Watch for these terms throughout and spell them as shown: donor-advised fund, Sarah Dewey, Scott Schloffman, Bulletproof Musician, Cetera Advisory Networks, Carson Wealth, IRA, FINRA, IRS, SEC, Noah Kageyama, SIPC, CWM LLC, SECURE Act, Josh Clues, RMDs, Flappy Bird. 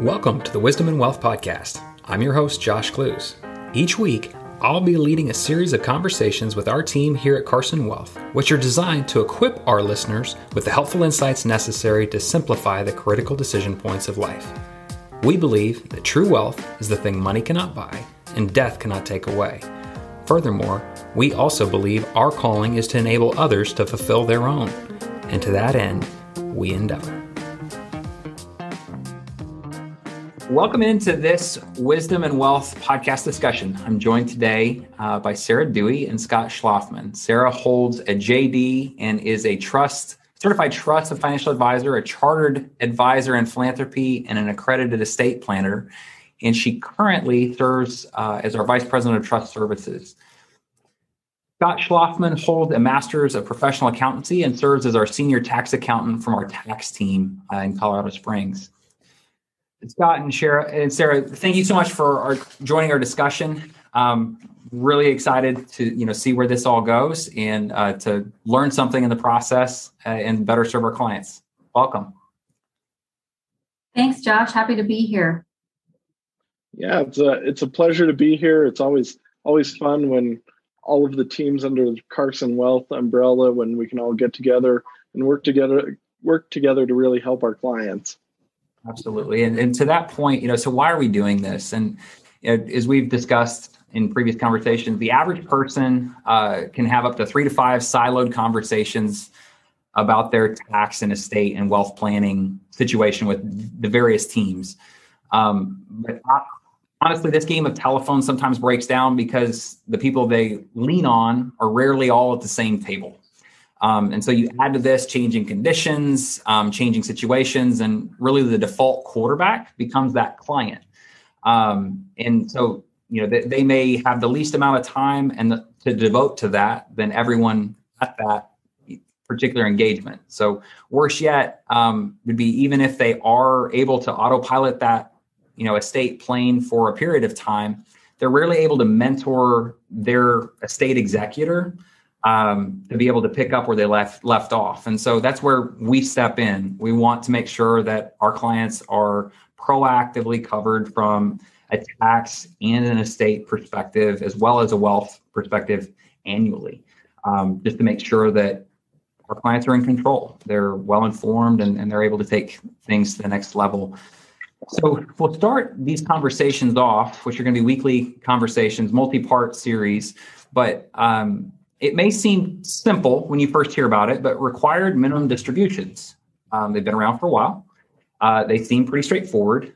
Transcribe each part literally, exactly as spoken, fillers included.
Welcome to the Wisdom and Wealth Podcast. I'm your host, Josh Clues. Each week, I'll be leading a series of conversations with our team here at Carson Wealth, which are designed to equip our listeners with the helpful insights necessary to simplify the critical decision points of life. We believe that true wealth is the thing money cannot buy and death cannot take away. Furthermore, we also believe our calling is to enable others to fulfill their own. And to that end, we endeavor. Welcome into this Wisdom and Wealth podcast discussion. I'm joined today uh, by Sarah Dewey and Scott Schloffman. Sarah holds a J D and is a trust, certified trust and financial advisor, a chartered advisor in philanthropy, and an accredited estate planner. And she currently serves uh, as our vice president of trust services. Scott Schloffman holds a master's of professional accountancy and serves as our senior tax accountant from our tax team uh, in Colorado Springs. Scott and Sarah, thank you so much for our, joining our discussion. Um, really excited to you know see where this all goes and uh, to learn something in the process uh, and better serve our clients. Welcome. Thanks, Josh. Happy to be here. Yeah, it's a it's a pleasure to be here. It's always always fun when all of the teams under the Carson Wealth umbrella, when we can all get together and work together work together to really help our clients. Absolutely. And, and to that point, you know, so why are we doing this? And you know, as we've discussed in previous conversations, the average person uh, can have up to three to five siloed conversations about their tax and estate and wealth planning situation with the various teams. Um, but honestly, this game of telephone sometimes breaks down because the people they lean on are rarely all at the same table. Um, and so you add to this changing conditions, um, changing situations, and really the default quarterback becomes that client. Um, and so, you know, they, they may have the least amount of time and the, to devote to that than everyone at that particular engagement. So worse yet, um, would be even if they are able to autopilot that, you know, estate plane for a period of time, they're rarely able to mentor their estate executor Um, to be able to pick up where they left left off. And so that's where we step in. We want to make sure that our clients are proactively covered from a tax and an estate perspective, as well as a wealth perspective annually, um, just to make sure that our clients are in control. They're well-informed and, and they're able to take things to the next level. So we'll start these conversations off, which are going to be weekly conversations, multi-part series, but um, it may seem simple when you first hear about it, but required minimum distributions. Um, they've been around for a while. Uh, they seem pretty straightforward,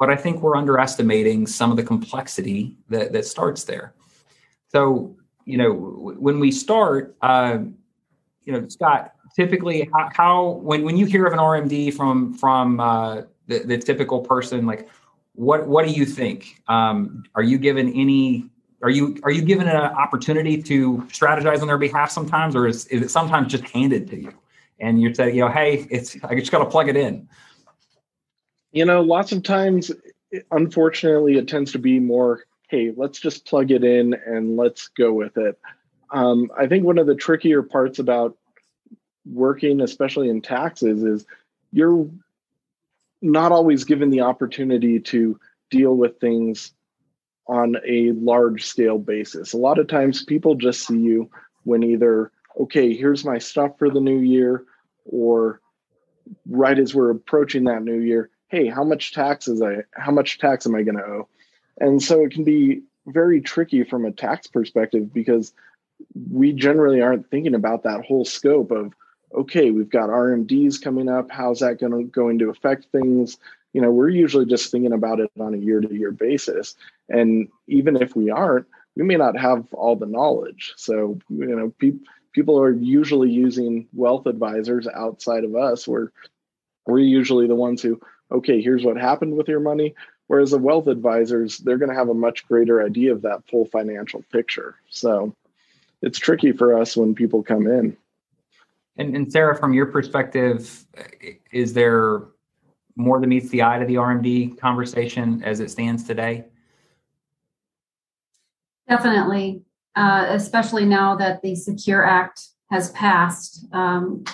but I think we're underestimating some of the complexity that, that starts there. So, you know, w- when we start, uh, you know, Scott, typically how, how when, when you hear of an R M D from from uh, the, the typical person, like, what what do you think? Um, are you given any Are you are you given an opportunity to strategize on their behalf sometimes, or is, is it sometimes just handed to you and you're saying, you know, hey, it's I just got to plug it in? You know, lots of times, unfortunately, it tends to be more, hey, let's just plug it in and let's go with it. Um, I think one of the trickier parts about working, especially in taxes, is you're not always given the opportunity to deal with things on a large scale basis. A lot of times people just see you when either, okay, here's my stuff for the new year, or right as we're approaching that new year, hey, how much taxes I how much tax am I gonna owe? And so it can be very tricky from a tax perspective because we generally aren't thinking about that whole scope of, okay, we've got R M Ds coming up, how's that gonna going to affect things? You know, we're usually just thinking about it on a year-to-year basis. And even if we aren't, we may not have all the knowledge. So, you know, pe- people are usually using wealth advisors outside of us. We're, we're usually the ones who, okay, here's what happened with your money. Whereas the wealth advisors, they're going to have a much greater idea of that full financial picture. So it's tricky for us when people come in. And, and Sarah, from your perspective, is there more than meets the eye to the R M D conversation as it stands today? Definitely, uh, especially now that the SECURE Act has passed, um,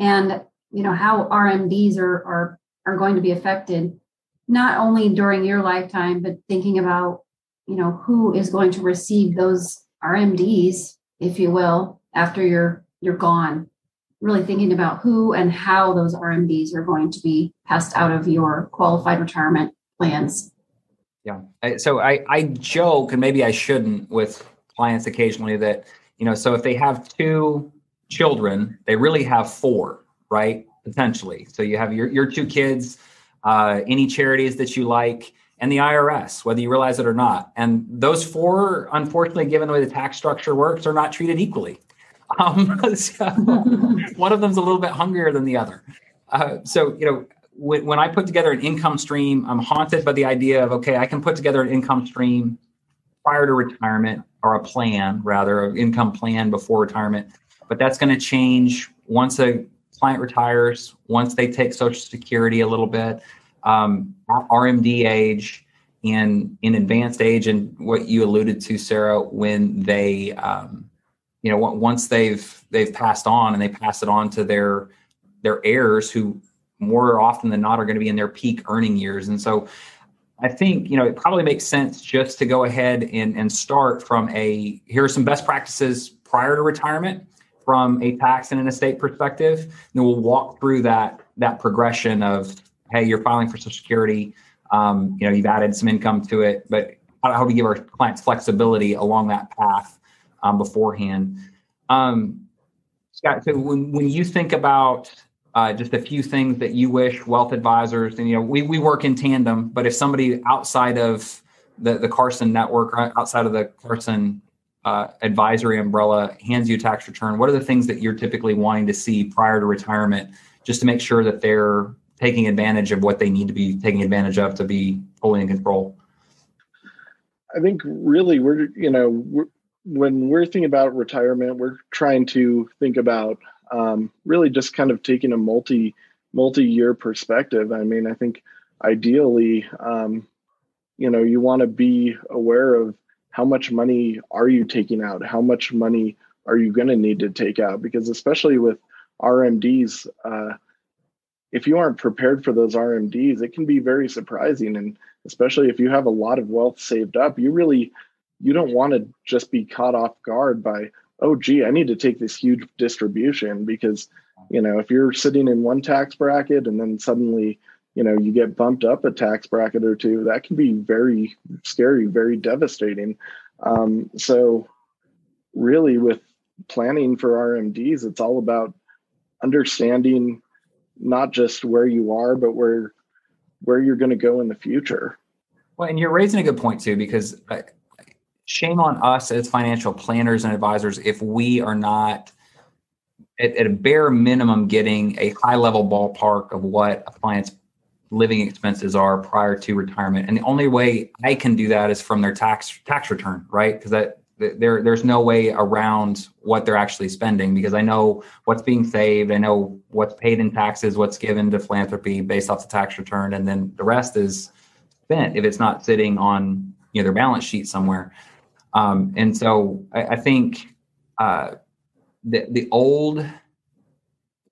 and you know how R M Ds are are are going to be affected. not only during your lifetime, but thinking about, you know, who is going to receive those R M Ds, if you will, after you're you're gone. Really thinking about who and how those R M Ds are going to be passed out of your qualified retirement plans. Yeah. So I, I joke, and maybe I shouldn't, with clients occasionally that, you know, so if they have two children, they really have four, right? Potentially. So you have your, your two kids, uh, any charities that you like, and the I R S, whether you realize it or not. And those four, unfortunately, given the way the tax structure works, are not treated equally. Um, so one of them's a little bit hungrier than the other. Uh, so, you know, when, when I put together an income stream, I'm haunted by the idea of, okay, I can put together an income stream prior to retirement, or a plan rather, an income plan before retirement. But that's going to change once a client retires, once they take Social Security a little bit, um, R M D age, and in advanced age, and what you alluded to, Sarah, when they, um, you know, once they've they've passed on, and they pass it on to their their heirs, who more often than not are going to be in their peak earning years. And so I think, you know, it probably makes sense just to go ahead and, and start from a, here are some best practices prior to retirement from a tax and an estate perspective. And then we'll walk through that that progression of, hey, you're filing for Social Security, um, you know, you've added some income to it, but how do we give our clients flexibility along that path Um, beforehand? Um, Scott, so when, when you think about uh, just a few things that you wish wealth advisors, and, you know, we, we work in tandem, but if somebody outside of the, the Carson network, or outside of the Carson uh, advisory umbrella hands you a tax return, what are the things that you're typically wanting to see prior to retirement, just to make sure that they're taking advantage of what they need to be taking advantage of to be fully in control? I think really we're, you know, we're, when we're thinking about retirement, we're trying to think about um, really just kind of taking a multi, multi-year perspective. I mean, I think ideally, um, you know, you want to be aware of how much money are you taking out? How much money are you going to need to take out? Because especially with R M Ds, uh, if you aren't prepared for those R M Ds, it can be very surprising. And especially if you have a lot of wealth saved up, you really... you don't want to just be caught off guard by, oh, gee, I need to take this huge distribution, because, you know, if you're sitting in one tax bracket and then suddenly, you know, you get bumped up a tax bracket or two, that can be very scary, very devastating. Um, so really with planning for R M Ds, it's all about understanding not just where you are, but where, where you're going to go in the future. Well, and you're raising a good point too, because I- shame on us as financial planners and advisors if we are not, at, at a bare minimum, getting a high-level ballpark of what a client's living expenses are prior to retirement. And the only way I can do that is from their tax tax return, right? Because that there there's no way around what they're actually spending, because I know what's being saved, I know what's paid in taxes, what's given to philanthropy based off the tax return, and then the rest is spent if it's not sitting on, you know, their balance sheet somewhere. Um, and so I, I think uh, the the old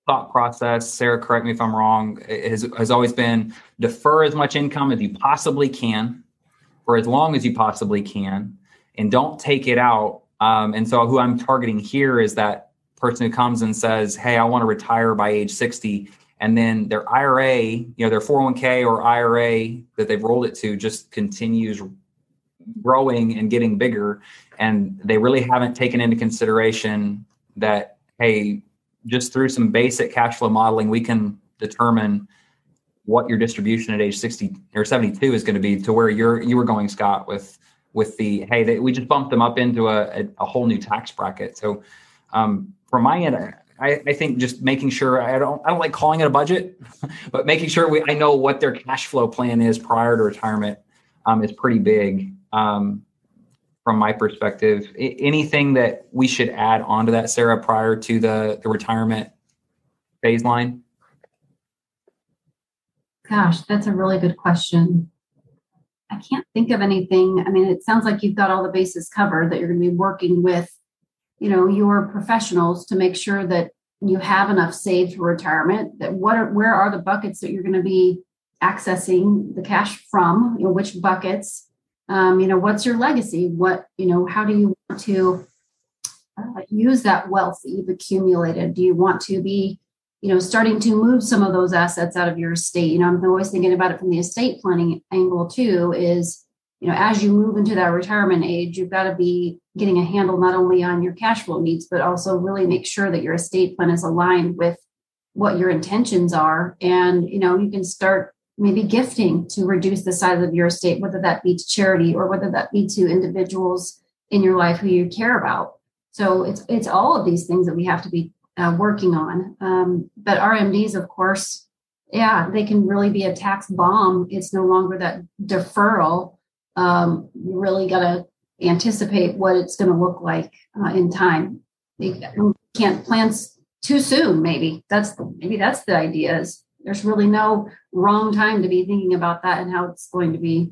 thought process, Sarah, correct me if I'm wrong, has, has always been defer as much income as you possibly can for as long as you possibly can, and don't take it out. Um, and so who I'm targeting here is that person who comes and says, hey, I want to retire by age sixty. And then their I R A, you know, their four oh one k or I R A that they've rolled it to just continues growing and getting bigger, and they really haven't taken into consideration that, hey, just through some basic cash flow modeling, we can determine what your distribution at age sixty or seventy-two is going to be, to where you're you were going, Scott, with with the, hey, they, we just bumped them up into a, a, a whole new tax bracket. So um, from my end, I, I think just making sure, I don't I don't like calling it a budget, but making sure we I know what their cash flow plan is prior to retirement um, is pretty big. Um, from my perspective, I- anything that we should add onto that, Sarah, prior to the, the retirement baseline? Gosh, that's a really good question. I can't think of anything. I mean, it sounds like you've got all the bases covered, that you're going to be working with, you know, your professionals to make sure that you have enough saved for retirement, that what are, where are the buckets that you're going to be accessing the cash from, you know, which buckets, um, you know, what's your legacy? What, you know, how do you want to uh, use that wealth that you've accumulated? Do you want to be, you know, starting to move some of those assets out of your estate? You know, I'm always thinking about it from the estate planning angle too, is, you know, as you move into that retirement age, you've got to be getting a handle not only on your cash flow needs, but also really make sure that your estate plan is aligned with what your intentions are. And, you know, you can start maybe gifting to reduce the size of your estate, whether that be to charity or whether that be to individuals in your life who you care about. So it's it's all of these things that we have to be uh, working on. Um, but R M Ds, of course, yeah, they can really be a tax bomb. It's no longer that deferral. Um, you really got to anticipate what it's going to look like uh, in time. You can't plan too soon. Maybe that's the, maybe that's the idea. Is there's really no wrong time to be thinking about that and how it's going to be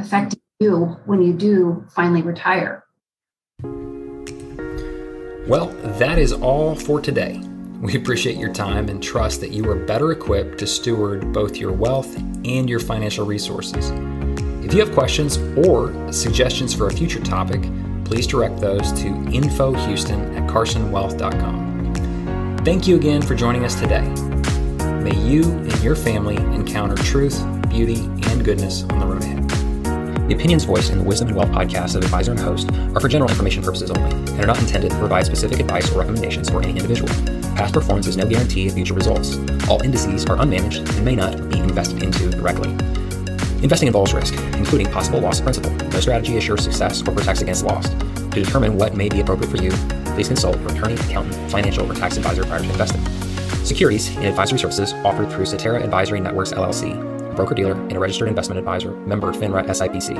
affecting you when you do finally retire. Well, that is all for today. We appreciate your time and trust that you are better equipped to steward both your wealth and your financial resources. If you have questions or suggestions for a future topic, please direct those to infohouston at carsonwealth.com. Thank you again for joining us today. May you and your family encounter truth, beauty, and goodness on the road ahead. The opinions voiced in the Wisdom and Wealth podcast of advisor and host are for general information purposes only and are not intended to provide specific advice or recommendations for any individual. Past performance is no guarantee of future results. All indices are unmanaged and may not be invested into directly. Investing involves risk, including possible loss of principal. No strategy assures success or protects against loss. To determine what may be appropriate for you, please consult your attorney, accountant, financial, or tax advisor prior to investing. Securities and advisory services offered through Cetera Advisory Networks, L L C, a broker-dealer and a registered investment advisor, member FINRA S I P C.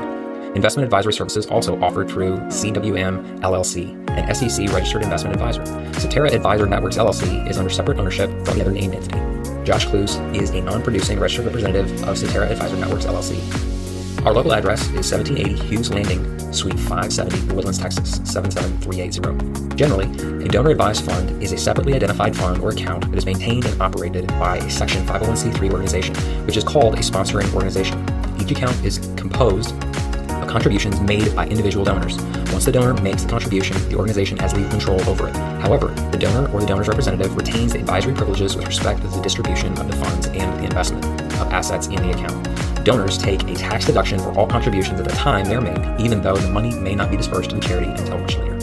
Investment advisory services also offered through C W M L L C, an S E C registered investment advisor. Cetera Advisory Networks, L L C is under separate ownership from the other named entity. Josh Clues is a non-producing registered representative of Cetera Advisory Networks, L L C. Our local address is seventeen eighty Hughes Landing, Suite five seventy, Woodlands, Texas, seven seven three eight zero. Generally, a donor-advised fund is a separately identified fund or account that is maintained and operated by a Section five oh one c three organization, which is called a sponsoring organization. Each account is composed of contributions made by individual donors. Once the donor makes the contribution, the organization has legal control over it. However, the donor or the donor's representative retains the advisory privileges with respect to the distribution of the funds and the investment of assets in the account. Donors take a tax deduction for all contributions at the time they're made, even though the money may not be dispersed to the charity until much later.